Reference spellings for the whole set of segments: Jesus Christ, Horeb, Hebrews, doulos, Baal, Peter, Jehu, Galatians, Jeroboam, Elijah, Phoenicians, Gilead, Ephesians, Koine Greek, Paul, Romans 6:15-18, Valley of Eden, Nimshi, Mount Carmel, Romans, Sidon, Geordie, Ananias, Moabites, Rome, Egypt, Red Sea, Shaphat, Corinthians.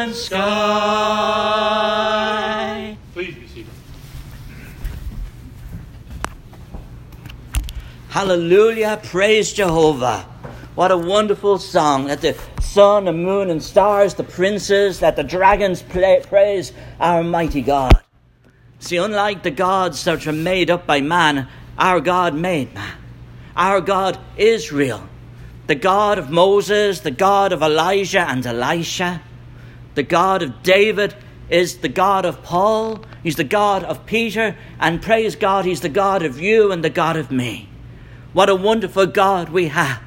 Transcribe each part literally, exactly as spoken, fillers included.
and sky. Please be seated. Hallelujah, praise Jehovah. What a wonderful song that the sun, the moon, and stars, the princes, that the dragons play, praise our mighty God. See, unlike the gods that are made up by man, our God made man. Our God is real. The God of Moses, the God of Elijah and Elisha, the God of David is the God of Paul. He's the God of Peter. And praise God, he's the God of you and the God of me. What a wonderful God we have.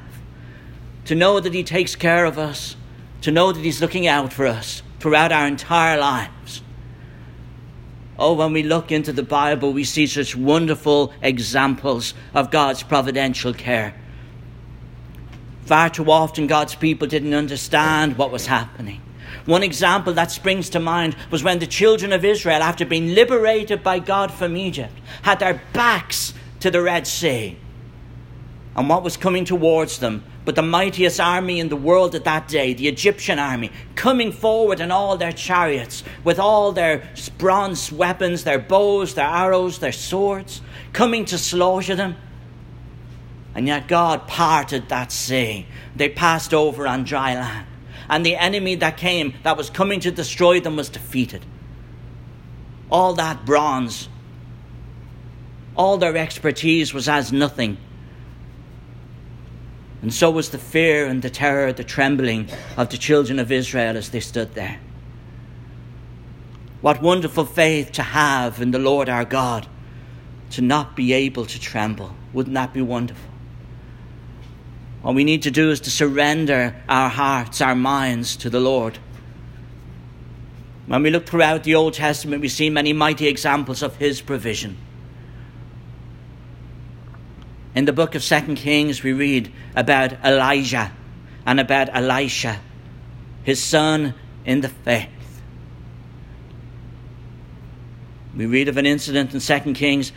To know that he takes care of us. To know that he's looking out for us throughout our entire lives. Oh, when we look into the Bible, we see such wonderful examples of God's providential care. Far too often, God's people didn't understand what was happening. One example that springs to mind was when the children of Israel, after being liberated by God from Egypt, had their backs to the Red Sea and what was coming towards them. But the mightiest army in the world at that day, the Egyptian army, coming forward in all their chariots, with all their bronze weapons, their bows, their arrows, their swords, coming to slaughter them. And yet God parted that sea. They passed over on dry land. And the enemy that came, that was coming to destroy them, was defeated. All that bronze, all their expertise was as nothing. And so was the fear and the terror, the trembling of the children of Israel as they stood there. What wonderful faith to have in the Lord our God, to not be able to tremble. Wouldn't that be wonderful? What we need to do is to surrender our hearts, our minds to the Lord. When we look throughout the Old Testament, we see many mighty examples of his provision. In the book of Second Kings, we read about Elijah and about Elisha, his son in the faith. We read of an incident in Second Kings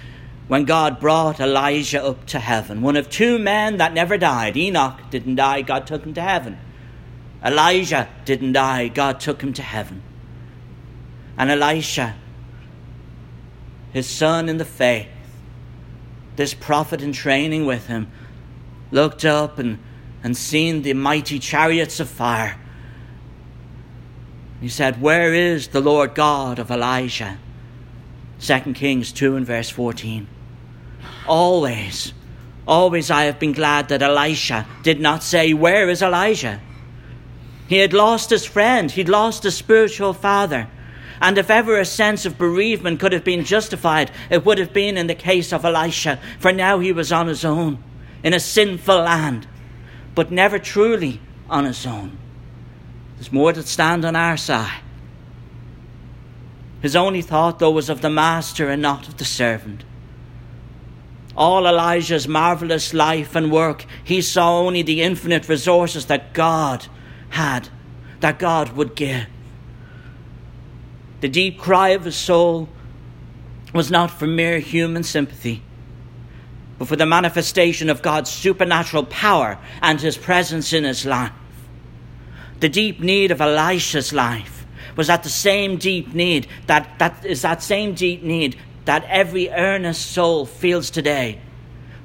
when God brought Elijah up to heaven. One of two men that never died. Enoch didn't die, God took him to heaven. Elijah didn't die, God took him to heaven. And Elisha, his son in the faith, this prophet in training with him, looked up and, and seen the mighty chariots of fire. He said, "Where is the Lord God of Elijah?" Second Kings two and verse fourteen. Always, always I have been glad that Elisha did not say, "Where is Elijah?" He had lost his friend. He'd lost his spiritual father. And if ever a sense of bereavement could have been justified, it would have been in the case of Elisha, for now he was on his own, in a sinful land, but never truly on his own. There's more that stand on our side. His only thought, though, was of the master and not of the servant. All Elijah's marvelous life and work, he saw only the infinite resources that God had, that God would give. The deep cry of his soul was not for mere human sympathy, but for the manifestation of God's supernatural power and his presence in his life. The deep need of Elisha's life was that the same deep need, that, that is that same deep need that every earnest soul feels today.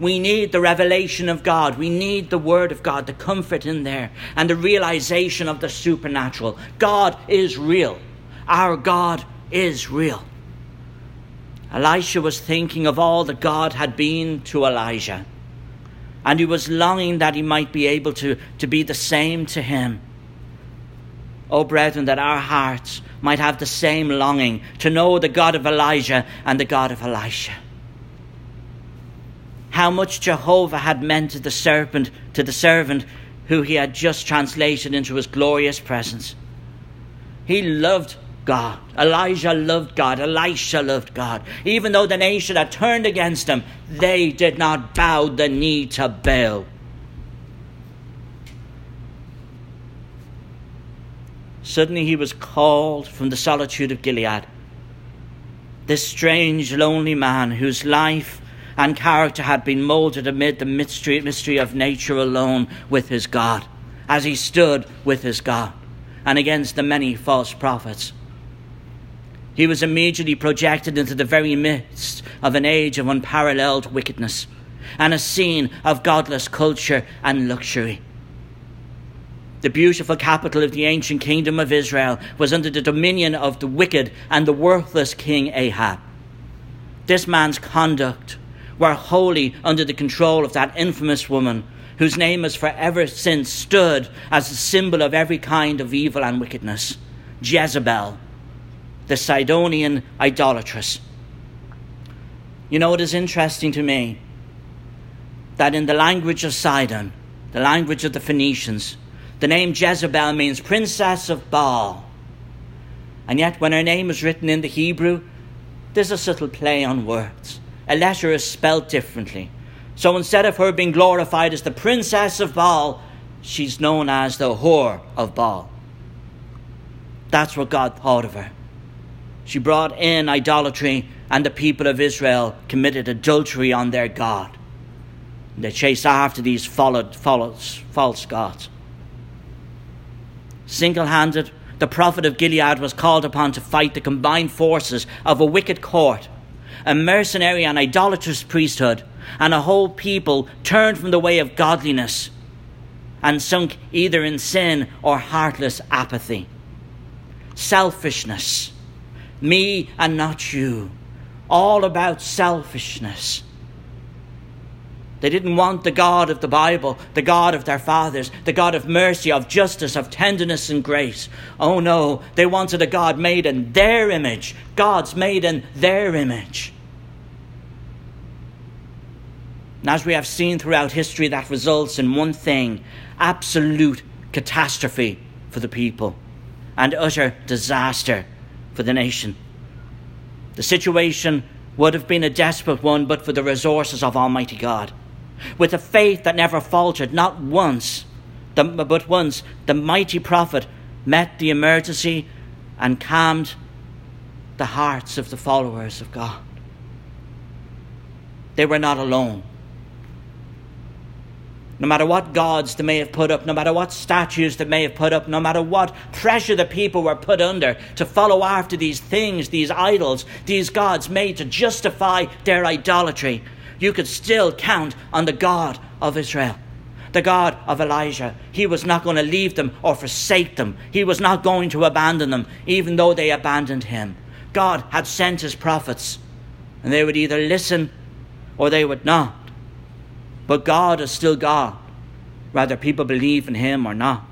We need the revelation of God. We need the word of God, the comfort in there, and the realization of the supernatural. God is real. Our God is real. Elisha was thinking of all that God had been to Elijah. And he was longing that he might be able to, to be the same to him. Oh, brethren, that our hearts might have the same longing to know the God of Elijah and the God of Elisha. How much Jehovah had meant to the serpent, to the servant who he had just translated into his glorious presence. He loved God. Elijah loved God. Elisha loved God. Even though the nation had turned against him, they did not bow the knee to Baal. Suddenly he was called from the solitude of Gilead. This strange, lonely man whose life and character had been moulded amid the mystery, mystery of nature alone with his God, as he stood with his God. and against the many false prophets. He was immediately projected into the very midst of an age of unparalleled wickedness and a scene of godless culture and luxury. The beautiful capital of the ancient kingdom of Israel was under the dominion of the wicked and the worthless King Ahab. This man's conduct were wholly under the control of that infamous woman, whose name has forever since stood as the symbol of every kind of evil and wickedness, Jezebel, the Sidonian idolatress. You know, it is interesting to me that in the language of Sidon, the language of the Phoenicians, the name Jezebel means princess of Baal. And yet when her name is written in the Hebrew, there's a subtle play on words. A letter is spelled differently. So instead of her being glorified as the princess of Baal, she's known as the whore of Baal. That's what God thought of her. She brought in idolatry, and the people of Israel committed adultery on their God. And they chased after these followed, followed, false gods. Single-handed, the prophet of Gilead was called upon to fight the combined forces of a wicked court, a mercenary and idolatrous priesthood, and a whole people turned from the way of godliness and sunk either in sin or heartless apathy. Selfishness, me and not you, all about selfishness. They didn't want the God of the Bible, the God of their fathers, the God of mercy, of justice, of tenderness and grace. Oh no, they wanted a God made in their image, gods made in their image. And as we have seen throughout history, that results in one thing, absolute catastrophe for the people and utter disaster for the nation. The situation would have been a desperate one but for the resources of Almighty God. With a faith that never faltered, not once, the, but once, the mighty prophet met the emergency and calmed the hearts of the followers of God. They were not alone. No matter what gods they may have put up, no matter what statues they may have put up, no matter what pressure the people were put under to follow after these things, these idols, these gods made to justify their idolatry, you could still count on the God of Israel, the God of Elijah. He was not going to leave them or forsake them. He was not going to abandon them, even though they abandoned him. God had sent his prophets, and they would either listen or they would not. But God is still God, whether people believe in him or not.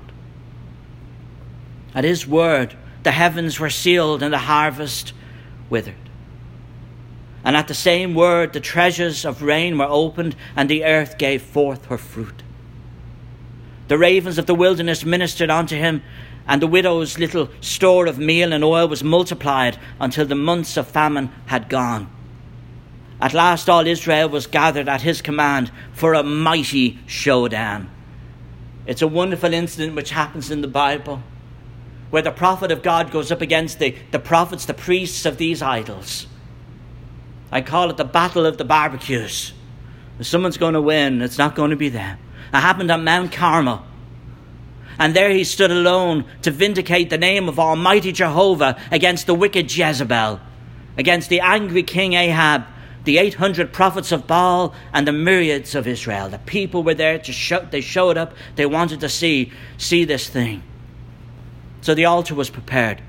At his word, the heavens were sealed and the harvest withered. And at the same word, the treasures of rain were opened and the earth gave forth her fruit. The ravens of the wilderness ministered unto him, and the widow's little store of meal and oil was multiplied until the months of famine had gone. At last all Israel was gathered at his command for a mighty showdown. It's a wonderful incident which happens in the Bible, where the prophet of God goes up against the, the prophets, the priests of these idols. I call it the battle of the barbecues. If someone's going to win, it's not going to be them. It happened on Mount Carmel. And there he stood alone to vindicate the name of Almighty Jehovah against the wicked Jezebel, against the angry King Ahab, the eight hundred prophets of Baal, and the myriads of Israel. The people were there to show, they showed up, they wanted to see, see this thing. So the altar was prepared.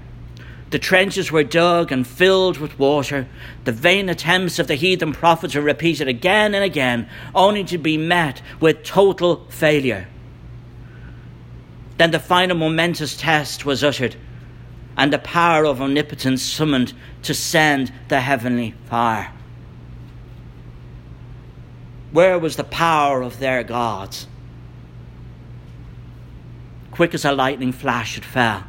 The trenches were dug and filled with water. The vain attempts of the heathen prophets were repeated again and again, only to be met with total failure. Then the final momentous test was uttered, and the power of omnipotence summoned to send the heavenly fire. Where was the power of their gods? Quick as a lightning flash it fell,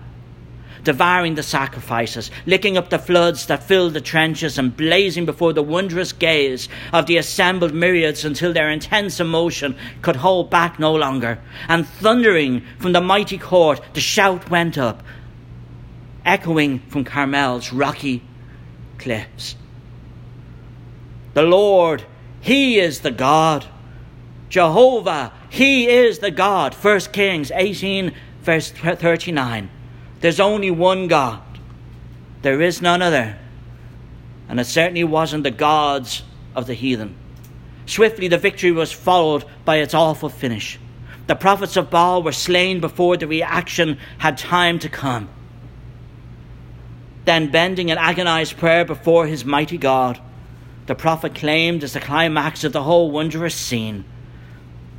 devouring the sacrifices, licking up the floods that filled the trenches, and blazing before the wondrous gaze of the assembled myriads until their intense emotion could hold back no longer. And thundering from the mighty court, the shout went up, echoing from Carmel's rocky cliffs. The Lord, he is the God. Jehovah, he is the God. First Kings eighteen, verse thirty-nine. There's only one God. There is none other. And it certainly wasn't the gods of the heathen. Swiftly the victory was followed by its awful finish. The prophets of Baal were slain before the reaction had time to come. Then, bending in agonized prayer before his mighty God, the prophet claimed as the climax of the whole wondrous scene,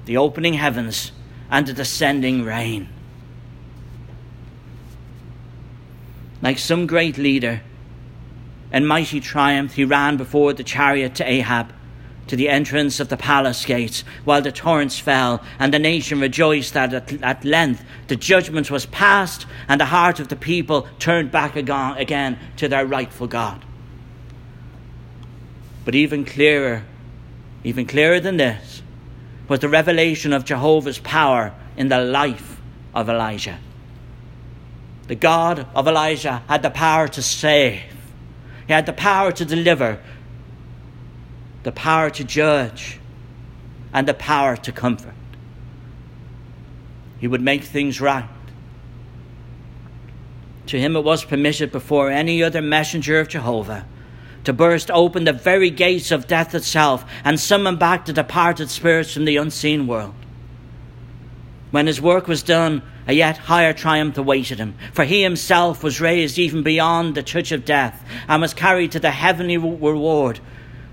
the opening heavens and the descending rain. Like some great leader, in mighty triumph he ran before the chariot to Ahab, to the entrance of the palace gates, while the torrents fell, and the nation rejoiced that at, at length the judgment was passed, and the heart of the people turned back again to their rightful God. But even clearer, even clearer than this, was the revelation of Jehovah's power in the life of Elijah. The God of Elijah had the power to save. He had the power to deliver, the power to judge, and the power to comfort. He would make things right. To him it was permitted before any other messenger of Jehovah to burst open the very gates of death itself and summon back the departed spirits from the unseen world. When his work was done, a yet higher triumph awaited him, for he himself was raised even beyond the touch of death and was carried to the heavenly reward,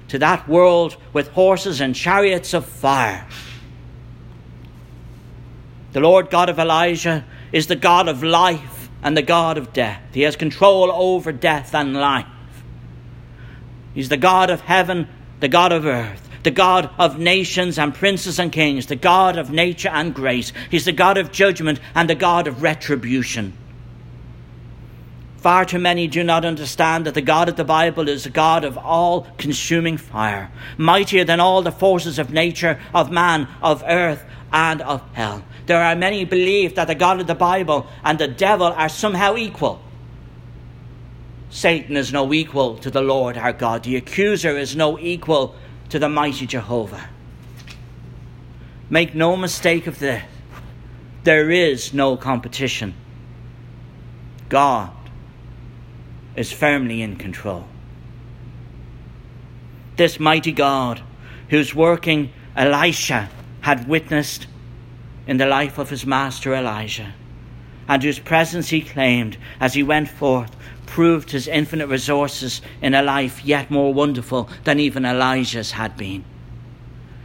to that world with horses and chariots of fire. The Lord God of Elijah is the God of life and the God of death. He has control over death and life. He's the God of heaven, the God of earth, the God of nations and princes and kings, the God of nature and grace. He's the God of judgment and the God of retribution. Far too many do not understand that the God of the Bible is the God of all-consuming fire, mightier than all the forces of nature, of man, of earth, and of hell. There are many who believe that the God of the Bible and the devil are somehow equal. Satan is no equal to the Lord our God. The accuser is no equal to the mighty Jehovah. Make no mistake of this. There is no competition. God is firmly in control. This mighty God, whose working Elisha had witnessed in the life of his master Elijah, and whose presence he claimed as he went forth, proved his infinite resources in a life yet more wonderful than even Elijah's had been.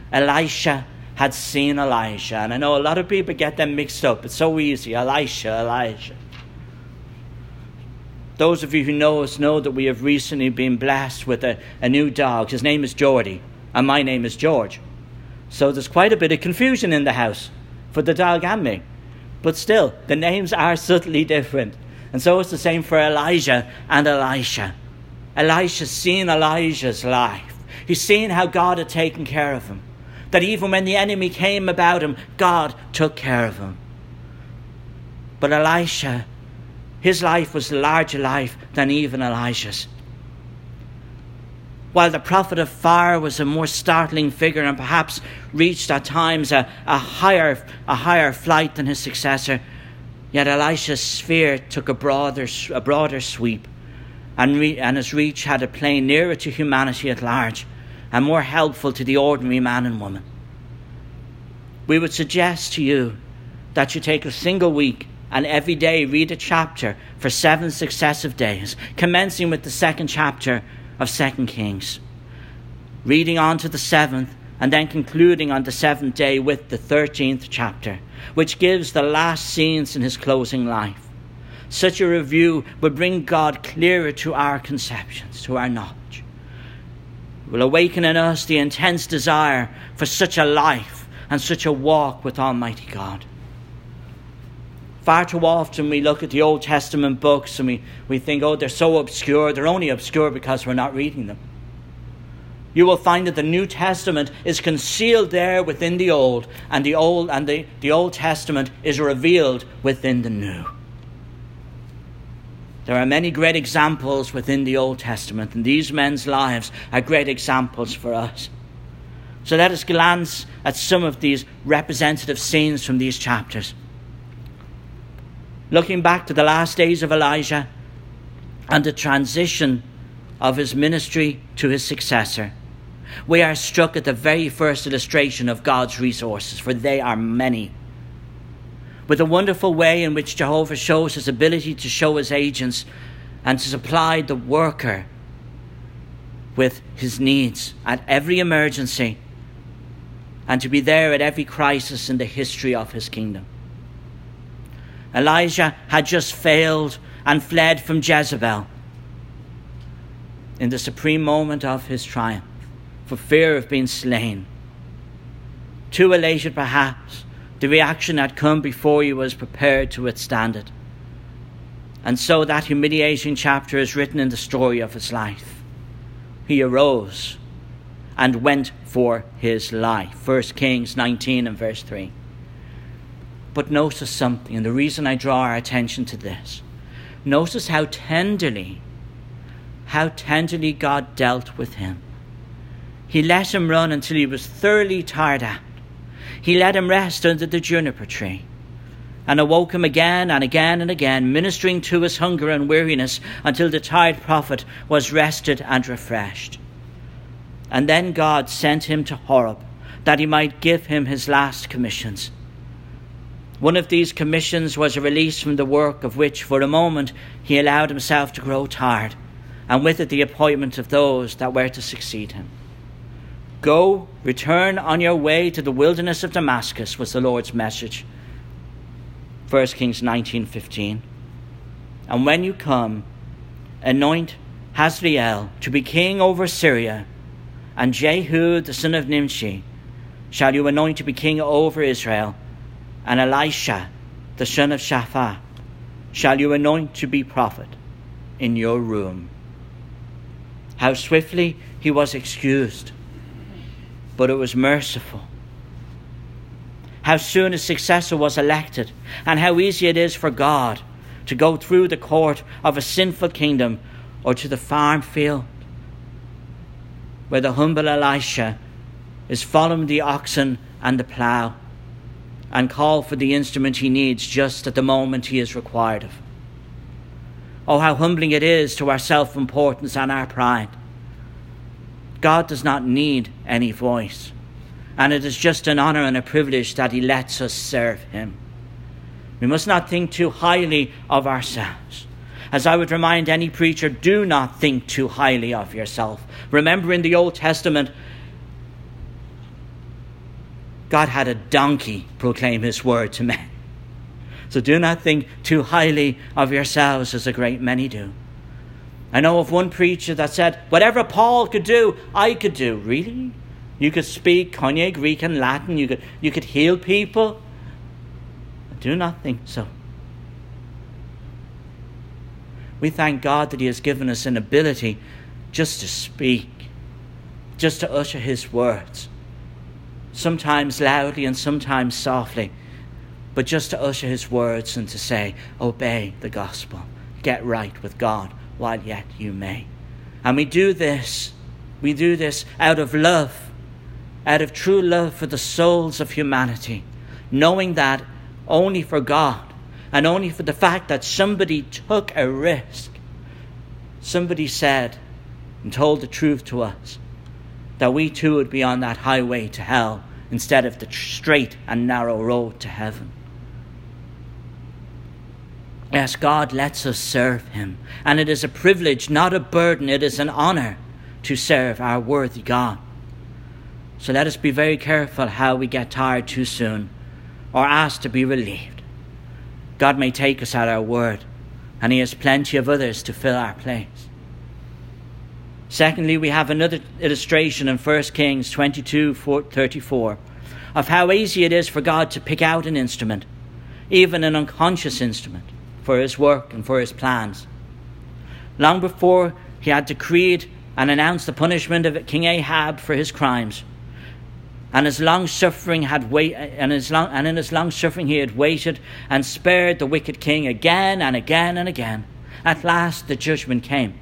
Elisha had seen Elijah, and I know a lot of people get them mixed up. It's so easy, Elisha, Elijah. Those of you who know us know that we have recently been blessed with a, a new dog. His name is Geordie, and my name is George. So there's quite a bit of confusion in the house for the dog and me. But still, the names are subtly different. And so it's the same for Elijah and Elisha. Elisha's seen Elijah's life. He's seen how God had taken care of him. That even when the enemy came about him, God took care of him. But Elisha, his life was a larger life than even Elijah's. While the prophet of fire was a more startling figure and perhaps reached at times a, a higher a higher flight than his successor, yet Elisha's sphere took a broader a broader sweep, and, re, and his reach had a plane nearer to humanity at large and more helpful to the ordinary man and woman. We would suggest to you that you take a single week and every day read a chapter for seven successive days, commencing with the second chapter of Second Kings, reading on to the seventh, and then concluding on the seventh day with the thirteenth chapter, which gives the last scenes in his closing life. Such a review will bring God clearer to our conceptions, to our knowledge. It will awaken in us the intense desire for such a life and such a walk with Almighty God. Far too often we look at the Old Testament books and we, we think, oh, they're so obscure. They're only obscure because we're not reading them. You will find that the New Testament is concealed there within the Old, and the Old and the, the Old Testament is revealed within the New. There are many great examples within the Old Testament, and these men's lives are great examples for us. So let us glance at some of these representative scenes from these chapters. looking back to the last days of Elijah and the transition of his ministry to his successor, we are struck at the very first illustration of God's resources, for they are many, with the wonderful way in which Jehovah shows his ability to show his agents and to supply the worker with his needs at every emergency, and to be there at every crisis in the history of his kingdom. Elijah had just failed and fled from Jezebel in the supreme moment of his triumph, for fear of being slain. Too elated perhaps, the reaction that come before you was prepared to withstand it. And so that humiliating chapter is written in the story of his life. He arose and went for his life. First Kings nineteen and verse three. But notice something, and the reason I draw our attention to this. Notice how tenderly, how tenderly God dealt with him. He let him run until he was thoroughly tired out. He let him rest under the juniper tree and awoke him again and again and again, ministering to his hunger and weariness until the tired prophet was rested and refreshed. And then God sent him to Horeb that he might give him his last commissions. One of these commissions was a release from the work of which for a moment he allowed himself to grow tired, and with it the appointment of those that were to succeed him. Go, return on your way to the wilderness of Damascus, was the Lord's message. First Kings nineteen fifteen. And when you come, anoint Hazael to be king over Syria, and Jehu the son of Nimshi shall you anoint to be king over Israel, and Elisha the son of Shaphat shall you anoint to be prophet in your room. How swiftly he was excused, but it was merciful. How soon his successor was elected, and how easy it is for God to go through the court of a sinful kingdom or to the farm field where the humble Elisha is following the oxen and the plough and call for the instrument he needs just at the moment he is required of. Oh, how humbling it is to our self-importance and our pride. God does not need any voice, and it is just an honor and a privilege that he lets us serve him. We must not think too highly of ourselves. As I would remind any preacher, do not think too highly of yourself. Remember, in the Old Testament, God had a donkey proclaim his word to men. So do not think too highly of yourselves, as a great many do. I know of one preacher that said, whatever Paul could do, I could do. Really? You could speak Koine Greek and Latin. You could, you could heal people. I do not think so. We thank God that he has given us an ability just to speak, just to usher his words, sometimes loudly and sometimes softly, but just to usher his words and to say, obey the gospel, get right with God while yet you may. And we do this, we do this out of love, out of true love for the souls of humanity, knowing that only for God and only for the fact that somebody took a risk, somebody said and told the truth to us, that we too would be on that highway to hell instead of the straight and narrow road to heaven. Yes, God lets us serve him, and it is a privilege, not a burden. It is an honor to serve our worthy God. So let us be very careful how we get tired too soon or ask to be relieved. God may take us at our word, and he has plenty of others to fill our place. Secondly, we have another illustration in First Kings twenty-two thirty-four of how easy it is for God to pick out an instrument, even an unconscious instrument, for his work and for his plans. Long before he had decreed and announced the punishment of King Ahab for his crimes, and his long suffering had wait, and his long, and in his long suffering he had waited and spared the wicked king again and again and again. At last the judgment came.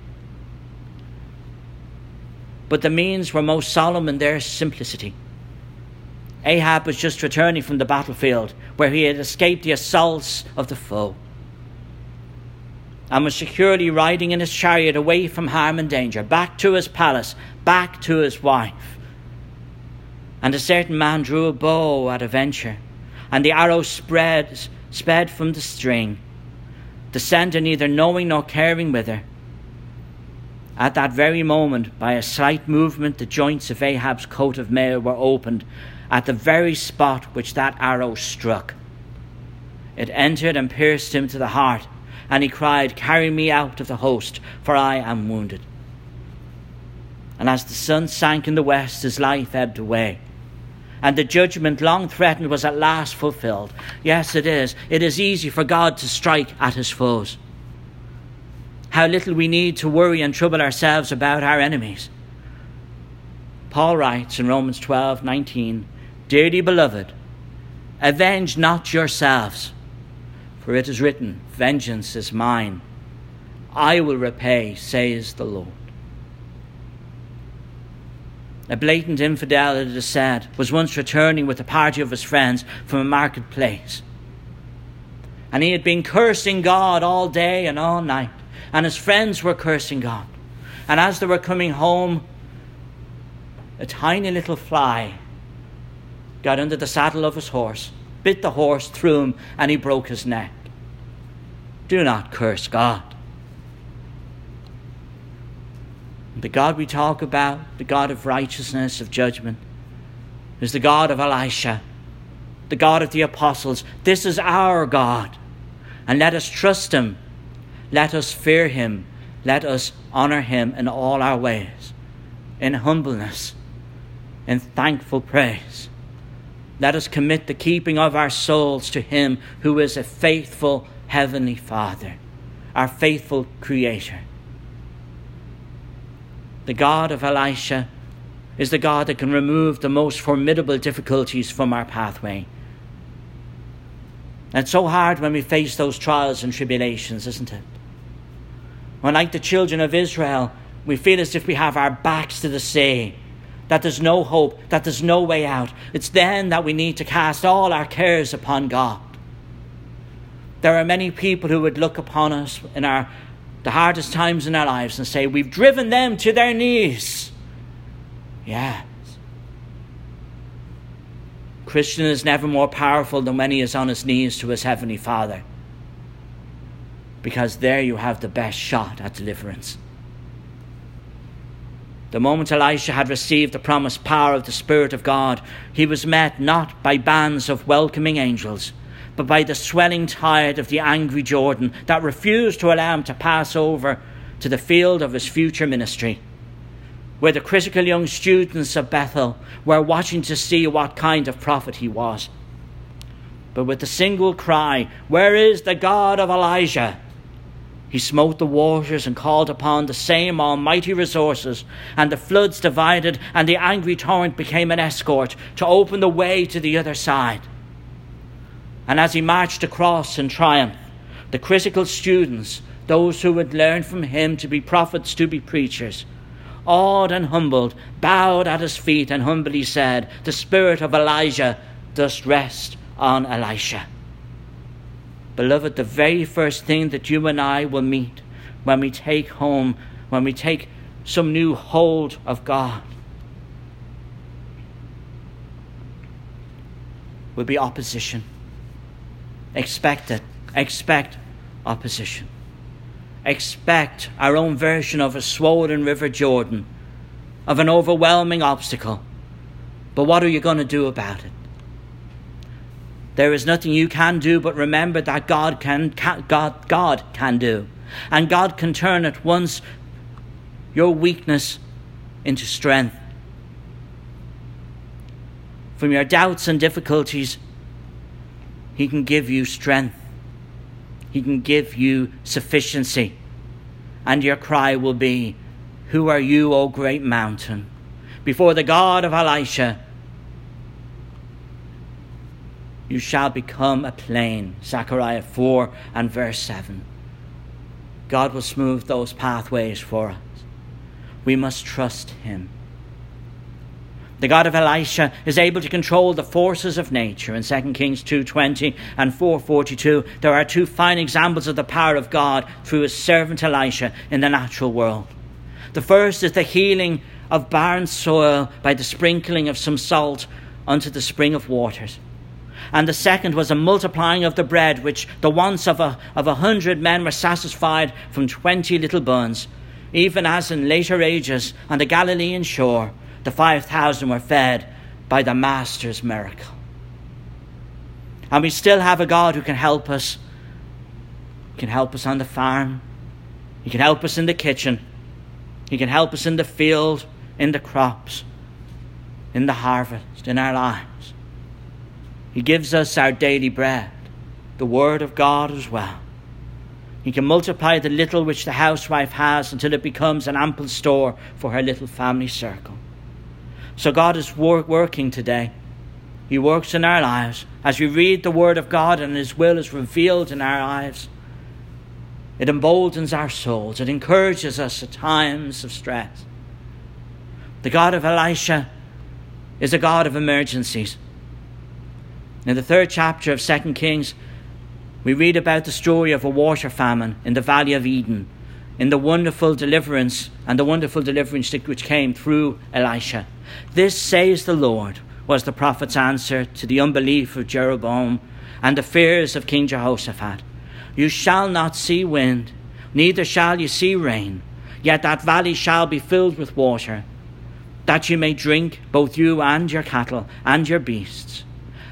But the means were most solemn in their simplicity. Ahab was just returning from the battlefield where he had escaped the assaults of the foe. and was securely riding in his chariot away from harm and danger, back to his palace, back to his wife. And a certain man drew a bow at a venture, and the arrow spread, sped from the string, the sender neither knowing nor caring whither. At that very moment, by a slight movement, the joints of Ahab's coat of mail were opened at the very spot which that arrow struck. It entered and pierced him to the heart, and he cried, "Carry me out of the host, for I am wounded." And as the sun sank in the west, his life ebbed away. And the judgment long threatened was at last fulfilled. Yes, it is. It is easy for God to strike at his foes. How little we need to worry and trouble ourselves about our enemies. Paul writes in Romans twelve nineteen, "Dearly beloved, avenge not yourselves, for it is written, vengeance is mine. I will repay, says the Lord." A blatant infidel, it is said, was once returning with a party of his friends from a marketplace. And he had been cursing God all day and all night. And his friends were cursing God. And as they were coming home, a tiny little fly got under the saddle of his horse, bit the horse through him, and he broke his neck. Do not curse God. The God we talk about, the God of righteousness, of judgment, is the God of Elisha, the God of the apostles. This is our God. And let us trust him. Let us fear him. Let us honor him in all our ways, in humbleness, in thankful praise. Let us commit the keeping of our souls to him who is a faithful heavenly Father, our faithful Creator. The God of Elisha is the God that can remove the most formidable difficulties from our pathway. And it's so hard when we face those trials and tribulations, isn't it? When, like the children of Israel, we feel as if we have our backs to the sea, that there's no hope, that there's no way out. It's then that we need to cast all our cares upon God. There are many people who would look upon us in our the hardest times in our lives and say, "We've driven them to their knees." Yes. Christian is never more powerful than when he is on his knees to his heavenly Father. Because there you have the best shot at deliverance. The moment Elisha had received the promised power of the Spirit of God, he was met not by bands of welcoming angels, but by the swelling tide of the angry Jordan that refused to allow him to pass over to the field of his future ministry, where the critical young students of Bethel were watching to see what kind of prophet he was. But with the single cry, "Where is the God of Elijah?" he smote the waters and called upon the same almighty resources, and the floods divided, and the angry torrent became an escort to open the way to the other side. And as he marched across in triumph, the critical students, those who would learn from him to be prophets, to be preachers, awed and humbled, bowed at his feet and humbly said, "The spirit of Elijah does rest on Elisha." Beloved, the very first thing that you and I will meet when we take home, when we take some new hold of God, will be opposition. Expect it. Expect opposition. Expect our own version of a swollen river Jordan, of an overwhelming obstacle. But what are you going to do about it? There is nothing you can do, but remember that God can, can God, God can do. And God can turn at once your weakness into strength. From your doubts and difficulties, he can give you strength. He can give you sufficiency. And your cry will be, "Who are you, O great mountain?" Before the God of Elisha, you shall become a plain. Zechariah four and verse seven. God will smooth those pathways for us. We must trust him. The God of Elisha is able to control the forces of nature. In Second Kings two twenty and four forty-two, there are two fine examples of the power of God through his servant Elisha in the natural world. The first is the healing of barren soil by the sprinkling of some salt unto the spring of waters. And the second was a multiplying of the bread, which the wants of a, of a hundred men were satisfied from twenty little buns, even as in later ages on the Galilean shore, the five thousand were fed by the Master's miracle. And we still have a God who can help us. He can help us on the farm. He can help us in the kitchen. He can help us in the field, in the crops, in the harvest, in our lives. He gives us our daily bread, the word of God as well. He can multiply the little which the housewife has until it becomes an ample store for her little family circle. So God is work, working today. He works in our lives. As we read the word of God and his will is revealed in our lives, it emboldens our souls. It encourages us at times of stress. The God of Elisha is a God of emergencies. In the third chapter of Second Kings, we read about the story of a water famine in the Valley of Eden, in the wonderful deliverance and the wonderful deliverance which came through Elisha. This says the Lord, was the prophet's answer to the unbelief of Jeroboam and the fears of King Jehoshaphat. You shall not see wind, neither shall you see rain, yet that valley shall be filled with water, that you may drink, both you and your cattle and your beasts.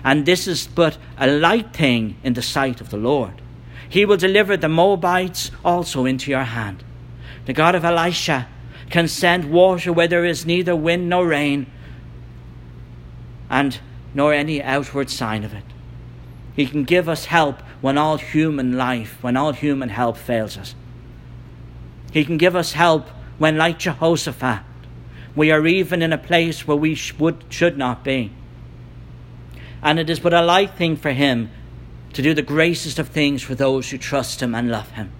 And this is but a light thing in the sight of the Lord. He will deliver the Moabites also into your hand. The God of Elisha can send water where there is neither wind nor rain, and nor any outward sign of it. He can give us help when all human life, when all human help fails us. He can give us help when, like Jehoshaphat, we are even in a place where we sh- would, should not be. And it is but a light thing for him to do the greatest of things for those who trust him and love him.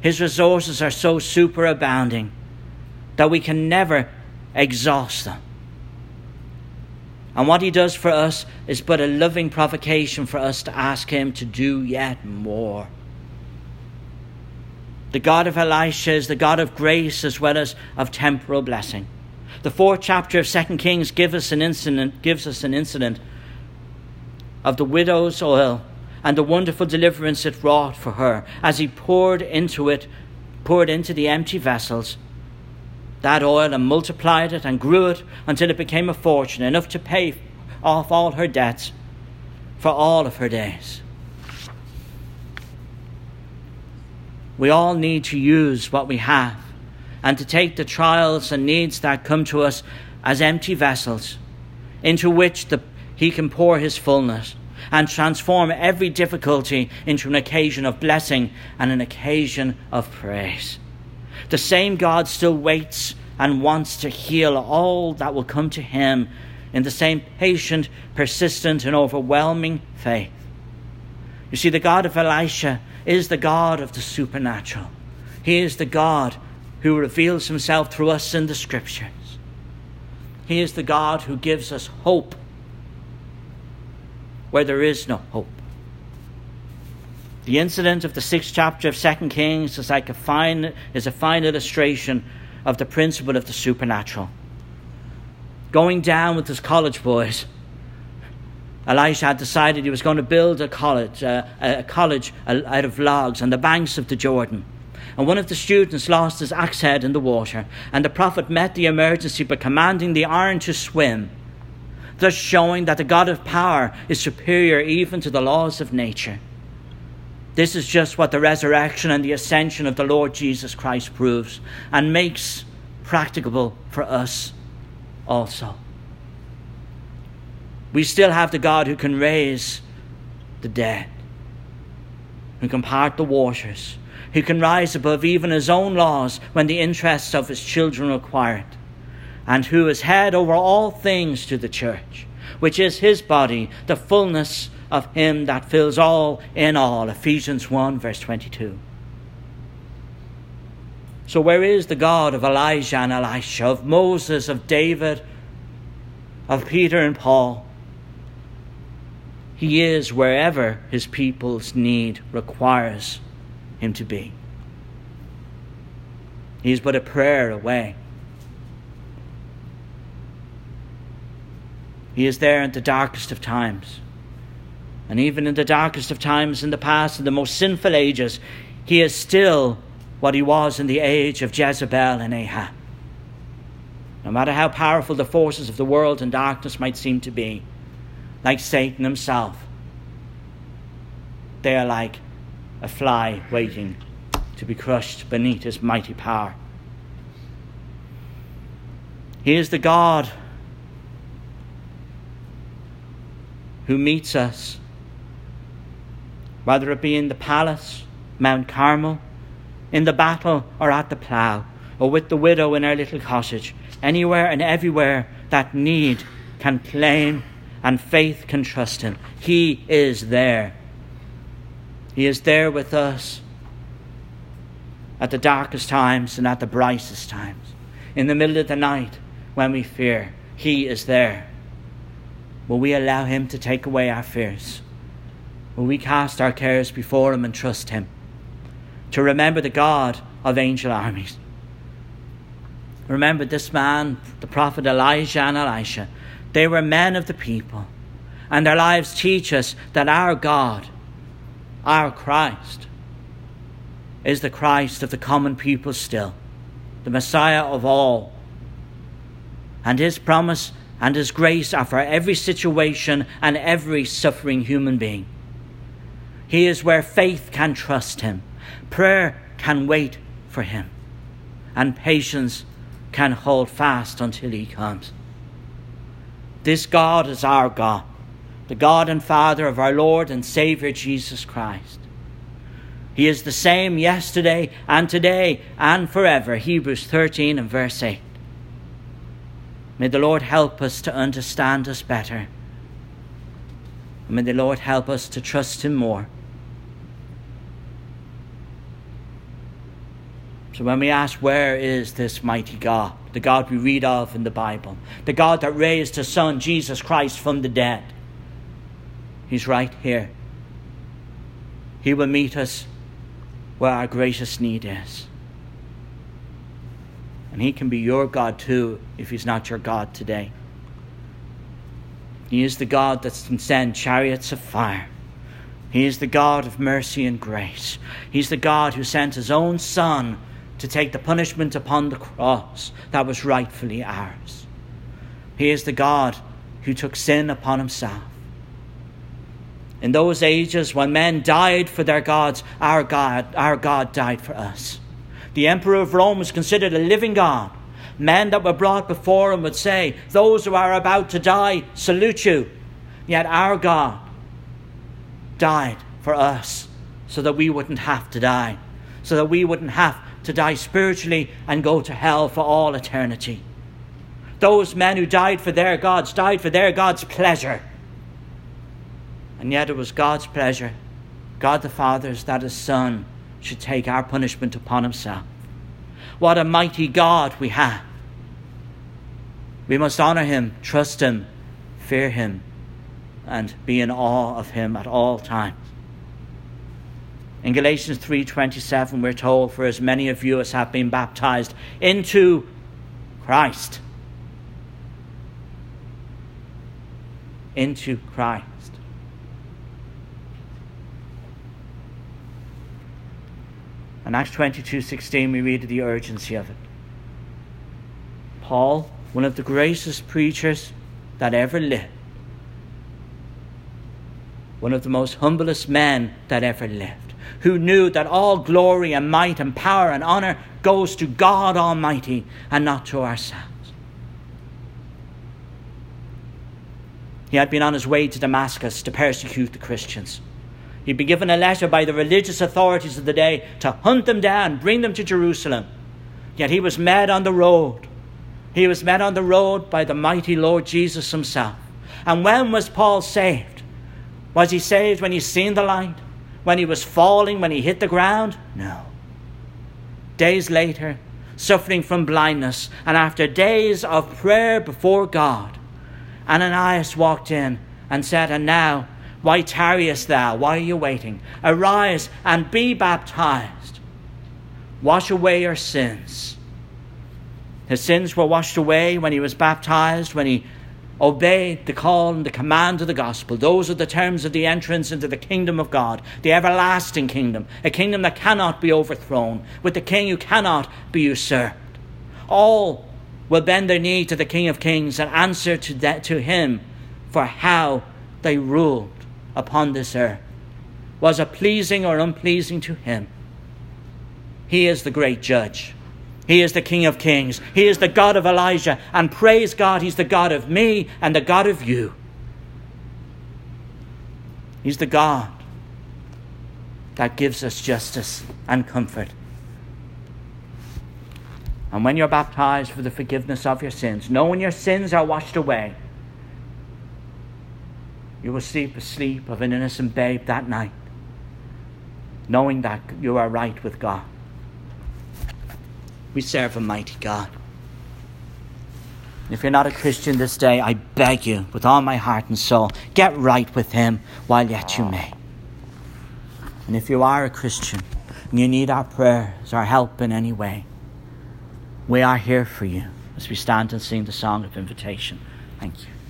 His resources are so superabounding that we can never exhaust them. And what he does for us is but a loving provocation for us to ask him to do yet more. The God of Elisha is the God of grace as well as of temporal blessing. The fourth chapter of Second Kings gives us an incident, gives us an incident of the widow's oil and the wonderful deliverance it wrought for her as he poured into it, poured into the empty vessels that oil and multiplied it and grew it until it became a fortune, enough to pay off all her debts for all of her days. We all need to use what we have and to take the trials and needs that come to us as empty vessels into which the, he can pour his fullness and transform every difficulty into an occasion of blessing and an occasion of praise. The same God still waits and wants to heal all that will come to him in the same patient, persistent, and overwhelming faith. You see, the God of Elisha is the God of the supernatural. He is the God who reveals himself through us in the Scriptures. He is the God who gives us hope where there is no hope. The incident of the sixth chapter of Second Kings is like a fine is a fine illustration of the principle of the supernatural. Going down with his college boys, Elisha had decided he was going to build a college, uh, a college out of logs on the banks of the Jordan. And one of the students lost his axe head in the water, and the prophet met the emergency by commanding the iron to swim, thus showing that the God of power is superior even to the laws of nature. This is just what the resurrection and the ascension of the Lord Jesus Christ proves and makes practicable for us also. We still have the God who can raise the dead, who can part the waters, who can rise above even his own laws when the interests of his children require it, and who is head over all things to the church, which is his body, the fullness of him that fills all in all. Ephesians one verse twenty-two. So where is the God of Elijah and Elisha, of Moses, of David, of Peter and Paul. He is wherever his people's need requires him to be. He's but a prayer away. He is there at the darkest of times. And even in the darkest of times in the past, in the most sinful ages, he is still what he was in the age of Jezebel and Ahab. No matter how powerful the forces of the world and darkness might seem to be, like Satan himself, they are like a fly waiting to be crushed beneath his mighty power. He is the God who meets us, whether it be in the palace, Mount Carmel, in the battle or at the plough, or with the widow in her little cottage, anywhere and everywhere that need can claim and faith can trust him. He is there. He is there with us at the darkest times and at the brightest times. In the middle of the night when we fear, he is there. Will we allow him to take away our fears? Will we cast our cares before him and trust him? To remember the God of angel armies. Remember this man, the prophet Elijah and Elisha. They were men of the people. And their lives teach us that our God, our Christ, is the Christ of the common people still. The Messiah of all. And his promise and his grace are for every situation and every suffering human being. He is where faith can trust him. Prayer can wait for him. And patience can hold fast until he comes. This God is our God, the God and Father of our Lord and Savior Jesus Christ. He is the same yesterday and today and forever. Hebrews thirteen and verse eight. May the Lord help us to understand us better. And may the Lord help us to trust him more. So when we ask, where is this mighty God? The God we read of in the Bible. The God that raised his son, Jesus Christ, from the dead. He's right here. He will meet us where our greatest need is. And he can be your God too, if he's not your God today. He is the God that can send chariots of fire. He is the God of mercy and grace. He's the God who sent his own son to take the punishment upon the cross that was rightfully ours. He is the God who took sin upon himself. In those ages when men died for their gods, our God, our God died for us. The emperor of Rome was considered a living God. Men that were brought before him would say, those who are about to die salute you. Yet our God died for us so that we wouldn't have to die. So that we wouldn't have to die spiritually and go to hell for all eternity. Those men who died for their gods died for their God's pleasure. And yet it was God's pleasure, God the Father's, that his Son should take our punishment upon himself. What a mighty God we have. We must honor him, trust him, fear him, and be in awe of him at all times. In Galatians three twenty-seven we're told, for as many of you as have been baptized into Christ. Into Christ. In Acts twenty-two sixteen we read of the urgency of it. Paul, one of the greatest preachers that ever lived, one of the most humblest men that ever lived, who knew that all glory and might and power and honor goes to God Almighty and not to ourselves. He had been on his way to Damascus to persecute the Christians. He'd been given a letter by the religious authorities of the day to hunt them down, bring them to Jerusalem. Yet he was met on the road. He was met on the road by the mighty Lord Jesus himself. And when was Paul saved? Was he saved when he seen the light? When he was falling? When he hit the ground? No. Days later, suffering from blindness, and after days of prayer before God, Ananias walked in and said, "And now, why tarriest thou? Why are you waiting? Arise and be baptized. Wash away your sins." His sins were washed away when he was baptized, when he obeyed the call and the command of the gospel. Those are the terms of the entrance into the kingdom of God, the everlasting kingdom, a kingdom that cannot be overthrown, with the king who cannot be usurped. All will bend their knee to the King of Kings and answer to, that, to him for how they ruled upon this earth. Was it pleasing or unpleasing to him? He is the great judge. He is the King of Kings. He is the God of Elijah. And praise God, he's the God of me and the God of you. He's the God that gives us justice and comfort. And when you're baptized for the forgiveness of your sins, knowing your sins are washed away, you will sleep the sleep of an innocent babe that night, knowing that you are right with God. We serve a mighty God. If you're not a Christian this day, I beg you with all my heart and soul, get right with him while yet you may. And if you are a Christian and you need our prayers, our help in any way, we are here for you as we stand and sing the song of invitation. Thank you.